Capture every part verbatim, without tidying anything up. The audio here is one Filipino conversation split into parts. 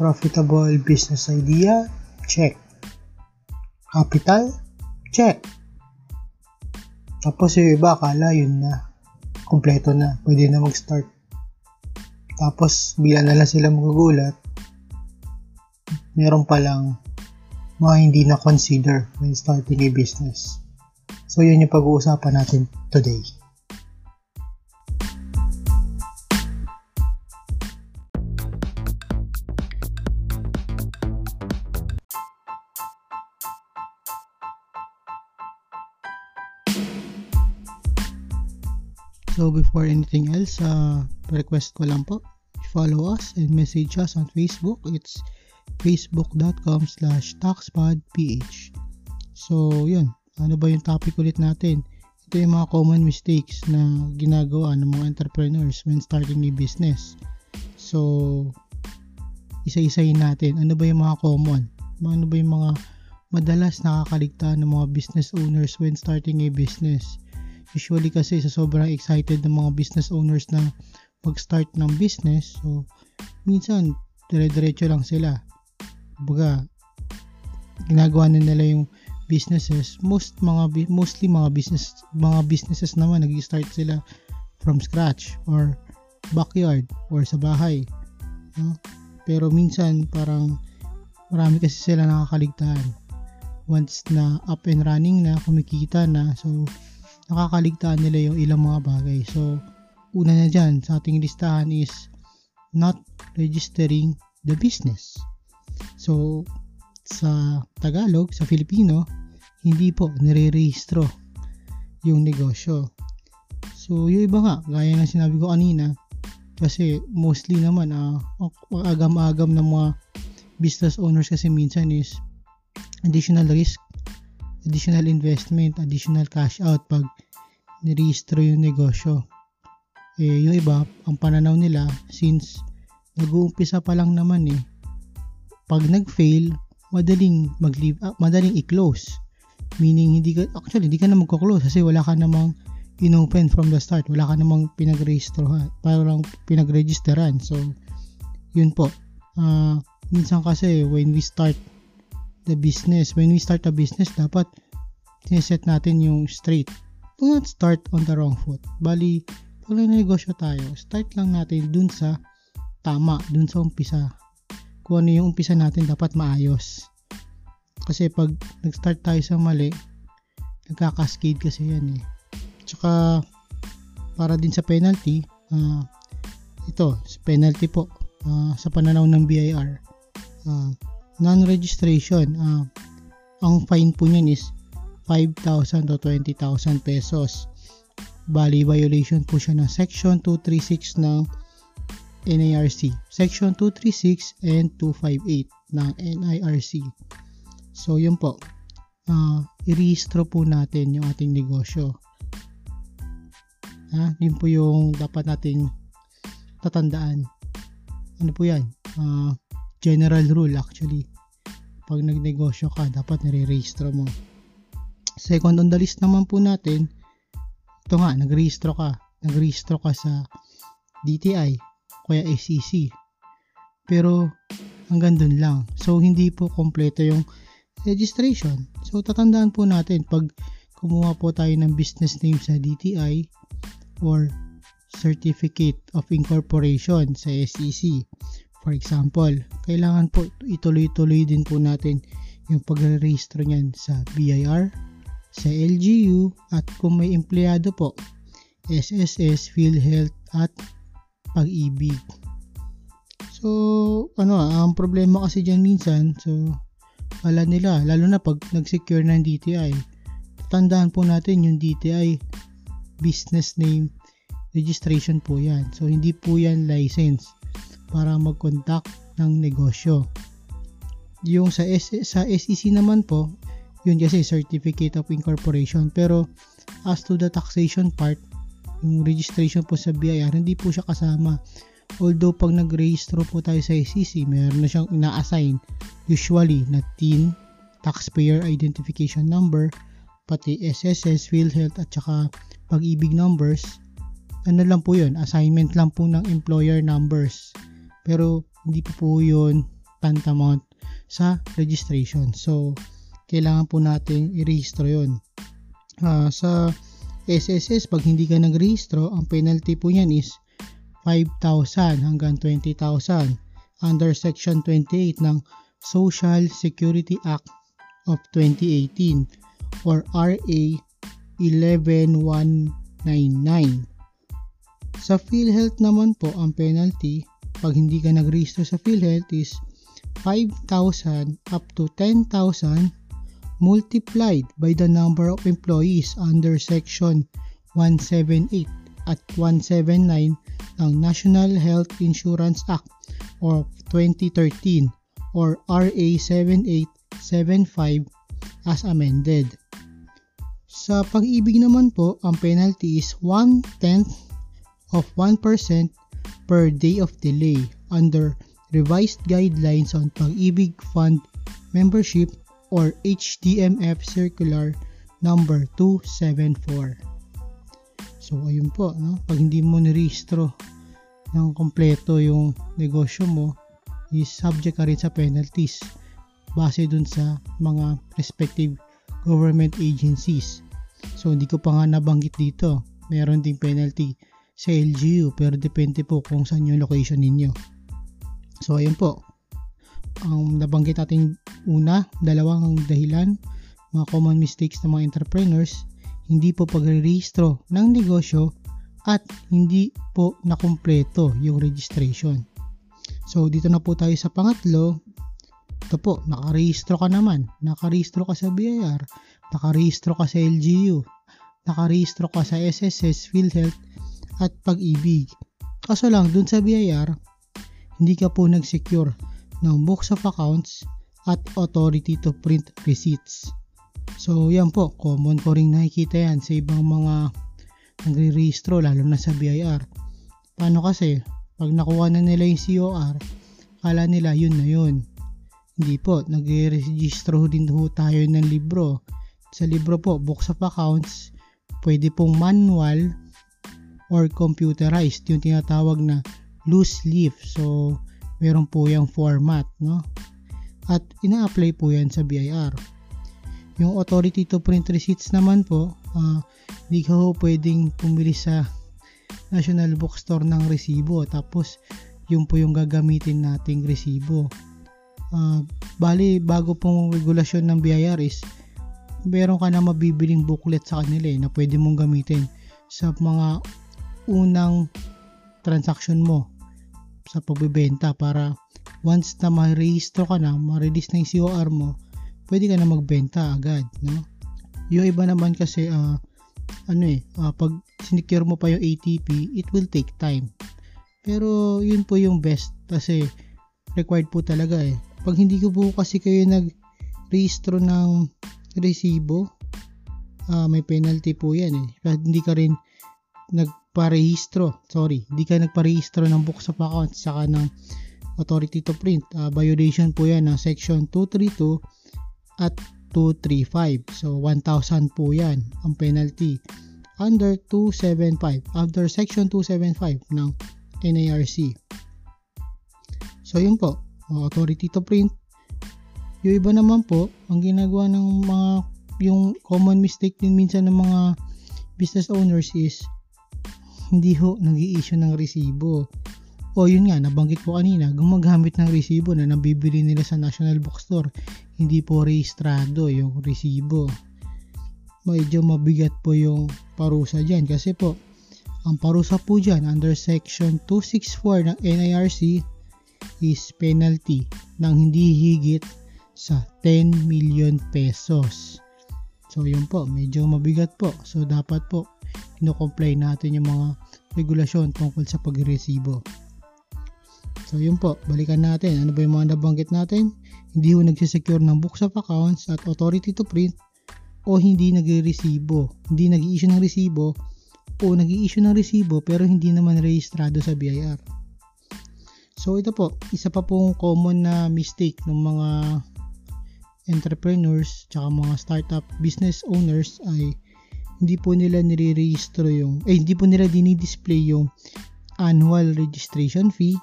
Profitable business idea? Check. Capital? Check. Tapos yung iba, akala yun na. Kompleto na. Pwede na mag-start. Tapos, bila na lang sila magugulat, meron palang mga hindi na-consider when starting a business. So, yun yung pag-uusapan natin today. So before anything else, uh, request ko lang po, follow us and message us on Facebook. It's facebook.com slash TaxPod PH. So yun, ano ba yung topic ulit natin? Ito yung mga common mistakes na ginagawa ng mga entrepreneurs when starting a business. So isa-isahin natin, ano ba yung mga common? Ano ba yung mga madalas nakakaligtaan ng mga business owners when starting a business? Usually kasi sa sobrang excited ng mga business owners na mag-start ng business, so minsan dire-diretso lang sila. Kumbaga, ginagawa na nila yung businesses. Most mga mostly mga business mga businesses naman nag-start sila from scratch or backyard or sa bahay. No? Pero minsan parang marami kasi sila nakakaligtaan. Once na up and running na, kumikita na, so nakakaligtaan nila yung ilang mga bagay. So, una na dyan sa ating listahan is not registering the business. So, sa Tagalog, sa Filipino, hindi po nire-rehistro yung negosyo. So, yung iba nga, gaya ng sinabi ko kanina, kasi mostly naman, uh, agam-agam ng mga business owners kasi minsan is additional risk, additional investment, additional cash out pag nirehistro yung negosyo. Eh, yung iba, ang pananaw nila, since nag-uumpisa pa lang naman eh, pag nag-fail, madaling mag-leave, ah, madaling i-close. Meaning, hindi ka, actually, hindi ka na magko-close kasi wala ka namang in-open from the start. Wala ka namang pinag-registrohan, parang pinag-registeran. So, yun po. Uh, minsan kasi, when we start the business, when we start a business, dapat sineset natin yung straight. Do not start on the wrong foot. Bali, pag nagosyo tayo, start lang natin dun sa tama, dun sa umpisa. Kung ano yung umpisa natin, dapat maayos. Kasi pag nag-start tayo sa mali, nagka-cascade kasi yan eh. Tsaka, para din sa penalty, uh, ito, penalty po, uh, sa pananaw ng B I R, uh, non-registration, uh, ang fine po niyan is five thousand to twenty thousand pesos. Bali, violation po siya ng Section two thirty-six ng N I R C. Section two thirty-six and two fifty-eight ng N I R C. So, yun po. Uh, i-rehistro po natin yung ating negosyo. Ha? Yun po yung dapat nating tatandaan. Ano po yan? Uh, general rule actually. Pag nagnegosyo ka, dapat nire-rehistro mo. Second on the list naman po natin, ito nga, nagrehistro ka. Nagrehistro ka sa D T I, kaya S E C. Pero, hanggang dun lang. So, hindi po kompleto yung registration. So, tatandaan po natin, pag kumuha po tayo ng business name sa D T I or Certificate of Incorporation sa S E C, for example, kailangan po ituloy-tuloy din po natin yung pagre-rehistro niyan sa B I R, sa L G U, at kung may empleyado po, S S S, PhilHealth, at Pag-ibig. So, ano, ang problema kasi dyan minsan, so, wala nila, lalo na pag nag-secure ng D T I. Tandaan po natin yung D T I business name registration po yan. So, hindi po yan license para mag-conduct ng negosyo. Yung sa S- sa S E C naman po, yun kasi Certificate of Incorporation, pero as to the taxation part, yung registration po sa B I R, hindi po siya kasama. Although pag nag-rehistro po tayo sa S E C, meron na siyang ina-assign usually na T I N, Taxpayer Identification Number, pati S S S, PhilHealth, at saka Pag-ibig numbers. Ano lang po yun, assignment lang po ng employer numbers. Pero hindi po po yun tantamount sa registration. So, kailangan po nating i-rehistro yun. Uh, sa S S S, pag hindi ka nag-rehistro, ang penalty po yan is five thousand hanggang twenty thousand under Section twenty-eight ng Social Security Act of twenty eighteen or R A eleven one ninety-nine. Sa PhilHealth naman po, ang penalty pag hindi ka nag-register sa PhilHealth is five thousand up to ten thousand multiplied by the number of employees under Section one seventy-eight at one seventy-nine ng National Health Insurance Act of twenty thirteen or R A seven eight seven five as amended. Sa Pag-ibig naman po, ang penalty is one-tenth of one percent per day of delay under Revised Guidelines on Pag-ibig Fund Membership or H D M F Circular number two seventy-four. So ayun po, no? Pag hindi mo nirehistro ng kompleto yung negosyo mo, is subject ka rin sa penalties base dun sa mga respective government agencies. So hindi ko pa nga nabanggit dito, meron ding penalty sa L G U pero depende po kung saan yung location ninyo. So ayun po, ang nabanggit natin una, dalawang dahilan, mga common mistakes ng mga entrepreneurs, hindi po pagre-rehistro ng negosyo at hindi po nakumpleto yung registration. So dito na po tayo sa pangatlo. Ito po, nakarehistro ka naman, nakarehistro ka sa B I R, nakarehistro ka sa L G U, nakarehistro ka sa S S S, PhilHealth at Pag-ibig. Kaso lang, dun sa B I R, hindi ka po nag-secure ng books of accounts at authority to print receipts. So yan po, common ko rin nakikita yan sa ibang mga nagre-rehistro, lalo na sa B I R. Paano kasi, pag nakuha na nila yung C O R, akala nila yun na yun. Hindi po, nag-register din po tayo ng libro. Sa libro po, books of accounts, pwede pong manual or computerized, yung tinatawag na loose leaf. So, meron po yung format, no? At ina-apply po yan sa B I R. Yung authority to print receipts naman po, uh, hindi ka po pwedeng pumili sa National Bookstore ng resibo. Tapos, yun po yung gagamitin nating resibo. Uh, bali, bago pong regulasyon ng B I R is meron ka na mabibiling booklet sa kanila eh, na pwede mong gamitin sa mga unang transaction mo sa pagbebenta, para once na ma-rehistro ka na, ma-release na yung C O R mo, pwede ka na magbenta agad, no? Yung iba naman kasi uh, ano eh, uh, pag sinecure mo pa yung A T P, it will take time, pero yun po yung best kasi required po talaga eh. Pag hindi ko po kasi kayo nag-rehistro ng resibo, uh, may penalty po yan eh. Kahit hindi ka rin nagparehistro, sorry, hindi ka nagparehistro ng books of accounts saka ng authority to print. Uh, violation po yan ng Section two thirty-two at two thirty-five. So, one thousand po yan ang penalty under two seventy-five, under Section two seventy-five ng N I R C. So, yun po. Authority to print. Yung iba naman po, ang ginagawa ng mga, yung common mistake din minsan ng mga business owners is hindi ho nag-i-issue ng resibo. O yun nga, nabanggit po kanina, gumagamit ng resibo na nabibili nila sa National Bookstore. Hindi po rehistrado yung resibo. Medyo mabigat po yung parusa dyan kasi po, ang parusa po dyan under Section two sixty-four ng N I R C is penalty ng hindi higit sa ten million pesos. So yun po, medyo mabigat po. So dapat po ino-comply natin yung mga regulasyon tungkol sa pagresibo. So yun po, balikan natin. Ano ba yung mga nabanggit natin? Hindi ho nagsisecure ng books of accounts at authority to print, o hindi nagre-resibo, hindi nag-i-issue ng resibo, o nag-i-issue ng resibo pero hindi naman rehistrado sa B I R. So ito po, isa pa pong common na mistake ng mga entrepreneurs tsaka mga startup business owners ay hindi po nila nire-rehistro yung, eh hindi po nila dinidisplay yung annual registration fee,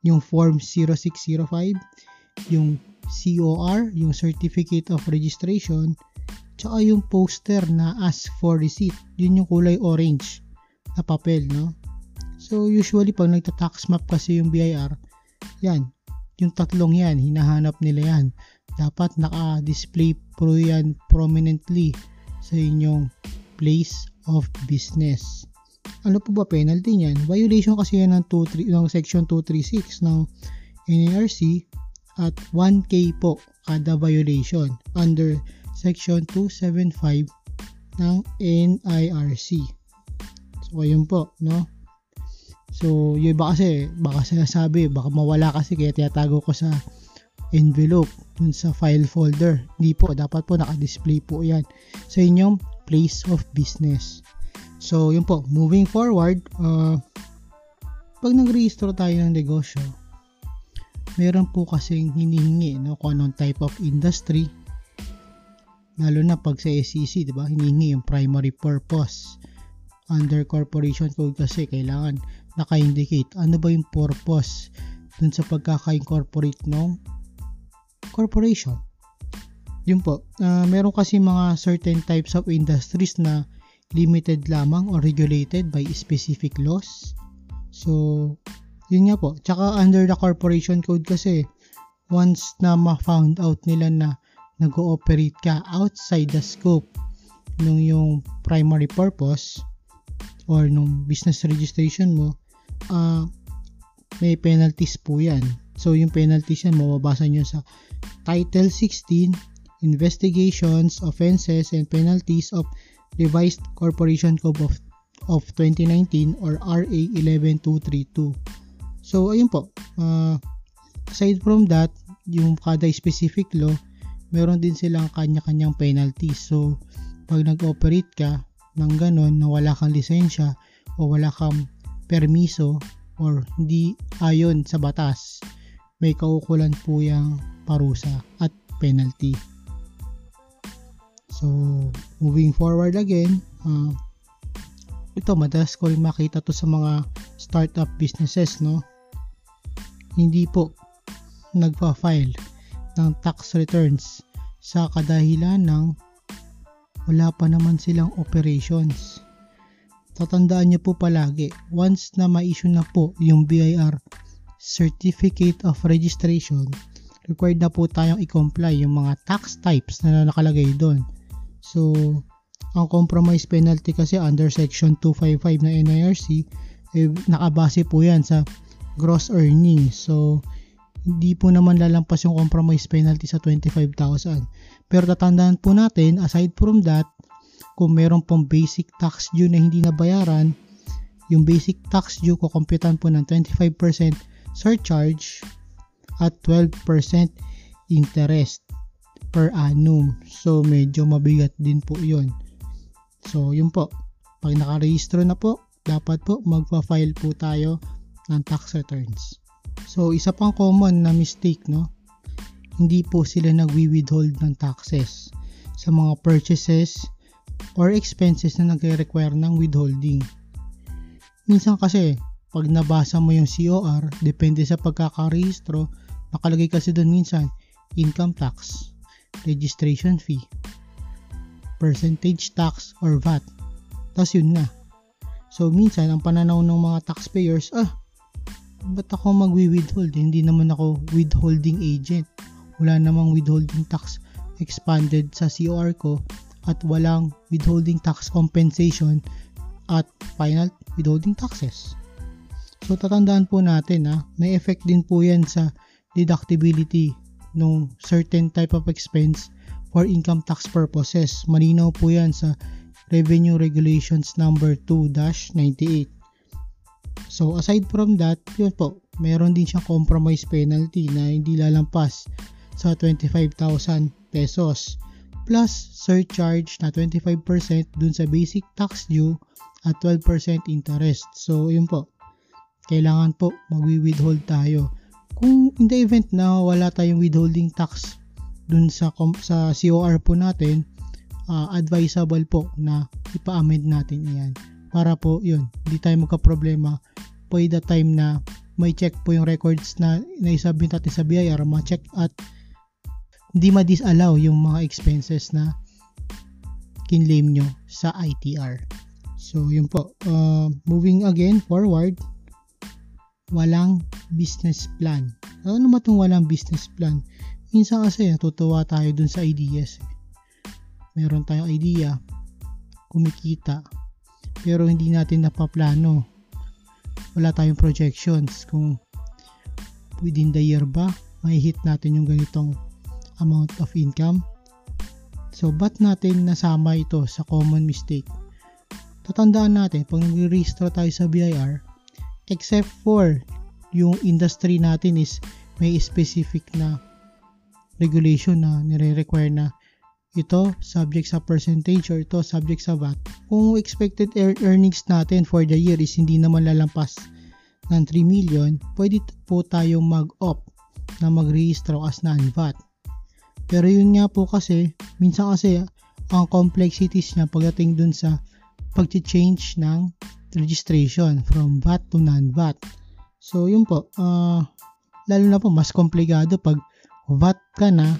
yung form zero six zero five, yung C O R, yung Certificate of Registration, tsaka yung poster na ask for receipt. Yun yung kulay orange na papel, no? So, usually, pag nagta-tax map kasi yung B I R, yan, yung tatlong yan, hinahanap nila yan. Dapat naka-display pro yan prominently sa inyong place of business. Ano po ba penalty niyan? Violation kasi yan ng, two, three, ng section two thirty-six ng N I R C at one K po kada violation under section two seventy-five ng N I R C. So, ayun po, no? So, yun ba kasi, baka sinasabi, baka mawala kasi kaya tinatago ko sa envelope dun sa file folder. Hindi po, dapat po naka-display po yan sa inyong place of business. So, yun po, moving forward, uh, pag nag-rehistro tayo ng negosyo, meron po kasing hinihingi, no, kung anong type of industry, lalo na pag sa S E C, diba, hinihingi yung primary purpose. Under corporation code kasi kailangan naka-indicate ano ba yung purpose dun sa pagkaka-incorporate ng corporation. Yun po, uh, meron kasi mga certain types of industries na limited lamang or regulated by specific laws. So, yun nga po. Tsaka under the corporation code kasi, once na ma-found out nila na nag-ooperate ka outside the scope ng yung primary purpose or nung business registration mo, uh, may penalties po yan. So, yung penalties yan, mababasa nyo sa Title sixteen, Investigations, Offenses, and Penalties of Revised Corporation Code of, of twenty nineteen or R A eleven two thirty-two. So, ayun po. Uh, aside from that, yung kada specific law, meron din silang kanya-kanyang penalty. So, pag nag-operate ka ng ganun na wala kang lisensya o wala kang permiso or hindi ayon sa batas, may kaukulan po yung parusa at penalty. So, moving forward again, uh, ito, madalas ko rin makita to sa mga startup businesses, no? Hindi po nagpa-file ng tax returns sa kadahilan ng wala pa naman silang operations. Tatandaan niyo po palagi, once na ma-issue na po yung B I R Certificate of Registration, required na po tayong i-comply yung mga tax types na nakalagay doon. So, ang compromise penalty kasi under section two fifty-five na N I R C, eh, nakabase po yan sa gross earnings. So, hindi po naman lalampas yung compromise penalty sa twenty-five thousand. Pero tatandaan po natin, aside from that, kung meron pong basic tax due na hindi nabayaran, yung basic tax due kukumpitan po ng twenty-five percent surcharge at twelve percent interest per annum. So, medyo mabigat din po yun. So, yun po. Pag nakarehistro na po, dapat po magpa-file po tayo ng tax returns. So, isa pang common na mistake, no? Hindi po sila nagwi-withhold ng taxes sa mga purchases or expenses na nagre-require ng withholding. Minsan kasi, pag nabasa mo yung C O R, depende sa pagkakarehistro, nakalagay kasi doon minsan, income tax, registration fee, percentage tax or V A T. Tapos yun na. So, minsan, ang pananaw ng mga taxpayers, ah, ba't ako magwi-withhold? Hindi naman ako withholding agent. Wala namang withholding tax expanded sa C O R ko at walang withholding tax compensation at final withholding taxes. So, tatandaan po natin, ha, may effect din po yan sa deductibility ng certain type of expense for income tax purposes. Malinaw po yan sa Revenue Regulations number two ninety-eight. So, aside from that, yun po, meron din siyang compromise penalty na hindi lalampas sa twenty-five thousand pesos plus surcharge na twenty-five percent dun sa basic tax due at twelve percent interest. So, yun po. Kailangan po magwi-withhold tayo. Kung in the event na wala tayong withholding tax dun sa sa C O R po natin, uh, advisable po na ipa-amend natin iyan para po yun, hindi tayo magka-problema by the time na may check po yung records na naisubmit natin sa B I R, ma-check at hindi ma-disallow yung mga expenses na kinlaim nyo sa I T R. So yun po, uh, moving again forward, walang business plan. Ano ba itong walang business plan? Minsan kasi natutuwa tayo dun sa ideas. Meron tayong idea, kumikita, pero hindi natin napaplano. Wala tayong projections kung within the year ba mai-hit natin yung ganitong amount of income. So ba't natin nasama ito sa common mistake? Tatandaan natin pag nag-register tayo sa B I R, except for yung industry natin is may specific na regulation na nire-require na ito subject sa percentage or ito subject sa V A T. Kung expected earnings natin for the year is hindi naman lalampas ng three million, pwede po tayo mag-opt na mag-register as non-V A T. Pero yun nga po kasi, minsan kasi ang complexities niya pagdating dun sa pag-change ng registration from V A T to non-V A T. So yun po, uh, lalo na po mas komplikado pag V A T ka na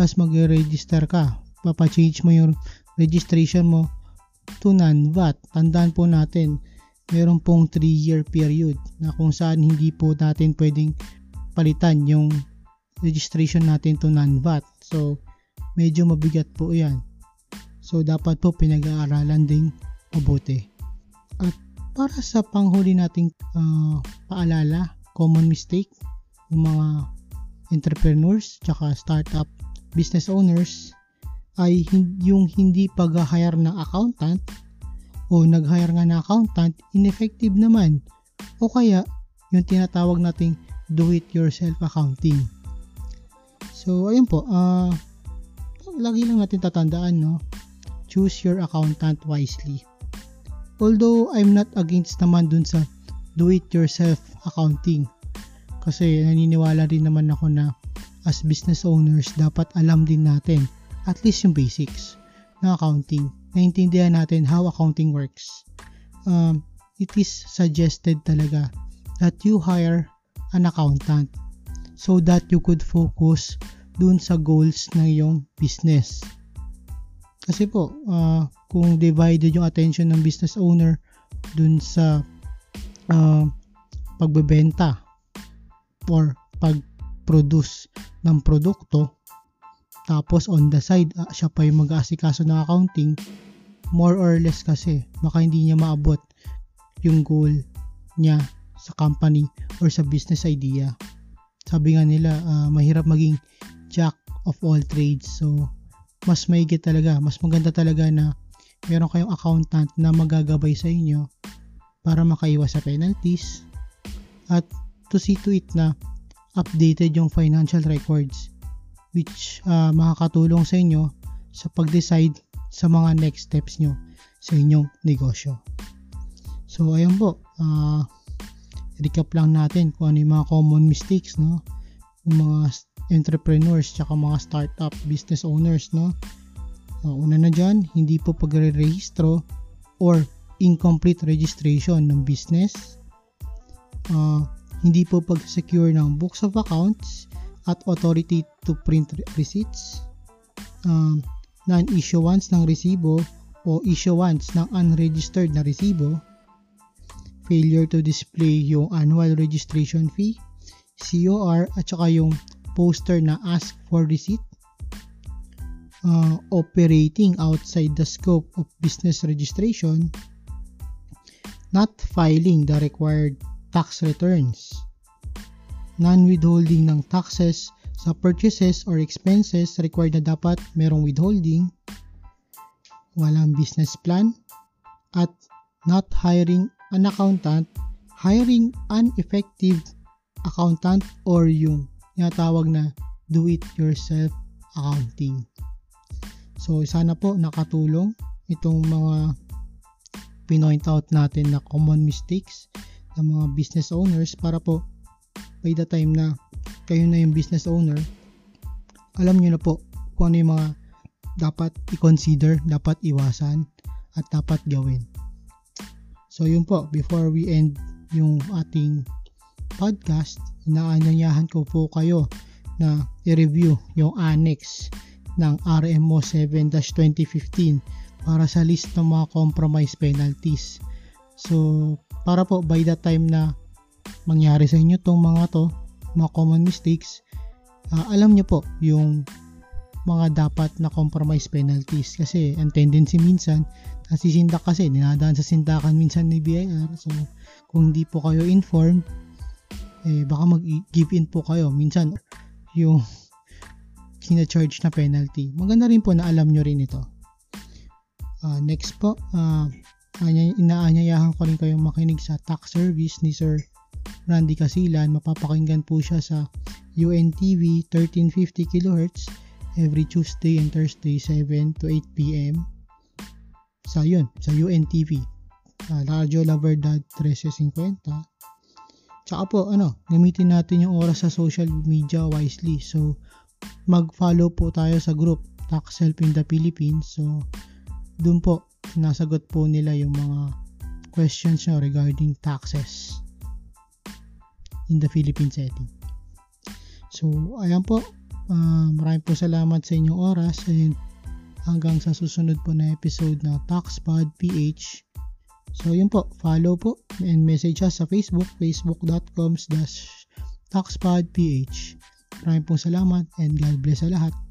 as mag-register ka. Papachange mo yung registration mo to non-V A T. Tandaan po natin, meron pong three year period na kung saan hindi po natin pwedeng palitan yung registration natin to non-V A T. So, medyo mabigat po yan. So, dapat po pinag-aaralan ding mabuti. At para sa panghuli nating uh, paalala, common mistake ng mga entrepreneurs tsaka startup business owners ay yung hindi pag-hire ng accountant o nag-hire nga ng accountant, ineffective naman. O kaya, yung tinatawag nating do-it-yourself accounting. So, ayun po, uh, lagi lang natin tatandaan, no? Choose your accountant wisely. Although, I'm not against naman dun sa do-it-yourself accounting. Kasi, naniniwala rin naman ako na as business owners, dapat alam din natin at least yung basics ng accounting. Naintindihan natin how accounting works. Um, it is suggested talaga that you hire an accountant so that you could focus dun sa goals ng iyong business. Kasi po, uh, kung divided yung attention ng business owner dun sa uh, pagbebenta or pag-produce ng produkto, tapos on the side ah, siya pa yung mag-aasikaso ng accounting, more or less kasi baka hindi niya maabot yung goal niya sa company or sa business idea. Sabi nga nila, ah, mahirap maging jack of all trades, so mas maigit talaga, mas maganda talaga na meron kayong accountant na magagabay sa inyo para makaiwas sa penalties at to see to it na updated yung financial records, which uh, makakatulong sa inyo sa pag-decide sa mga next steps nyo sa inyong negosyo. So ayun po, uh, recap lang natin kung ano yung mga common mistakes, no, ng mga entrepreneurs tsaka mga startup business owners, no. Uh, una na dyan, hindi po pagre-registro or incomplete registration ng business. Uh, hindi po pag-secure ng books of accounts at authority to print receipts, um, non-issuance ng resibo o issuance ng unregistered na resibo, failure to display yung annual registration fee, C O R at saka yung poster na ask for receipt, uh, operating outside the scope of business registration, not filing the required tax returns, non-withholding ng taxes sa purchases or expenses required na dapat merong withholding, walang business plan, at not hiring an accountant, hiring an effective accountant or yung tinatawag na do-it-yourself accounting. So sana po nakatulong itong mga pinoint out natin na common mistakes ng mga business owners para po by the time na kayo na yung business owner, alam nyo na po kung ano yung mga dapat i-consider, dapat iwasan at dapat gawin. So yun po, before we end yung ating podcast, inaanyayahan ko po kayo na i-review yung annex ng R M O seven twenty fifteen para sa list ng mga compromise penalties. So, para po by the time na mangyari sa inyo tong mga to, mga common mistakes, uh, alam nyo po yung mga dapat na compromise penalties, kasi ang tendency minsan nasisindak, kasi dinadaan sa sindakan minsan ni B I R. So kung hindi po kayo informed, eh, baka mag-give in po kayo minsan yung kina-charge na penalty. Maganda rin po na alam nyo rin ito. Uh, next po, uh, inaanyayahan ko rin kayong makinig sa tax service ni Sir Randy Casilan. Mapapakinggan po siya sa U N T V thirteen fifty kilohertz every Tuesday and Thursday seven to eight p.m. sa yun, sa U N T V, uh, Radio La Verdad thirteen fifty. Tsaka po, ano, gamitin natin yung oras sa social media wisely. So, mag-follow po tayo sa group Tax Help in the Philippines. So, dun po, sinasagot po nila yung mga questions nyo regarding taxes in the Philippine setting. So, ayan po. Uh, maraming po salamat sa inyong oras, and hanggang sa susunod po na episode na TaxPod P H. So yun po, follow po and message us sa Facebook, facebook dot com slash taxpodph. Maraming po salamat and God bless sa lahat.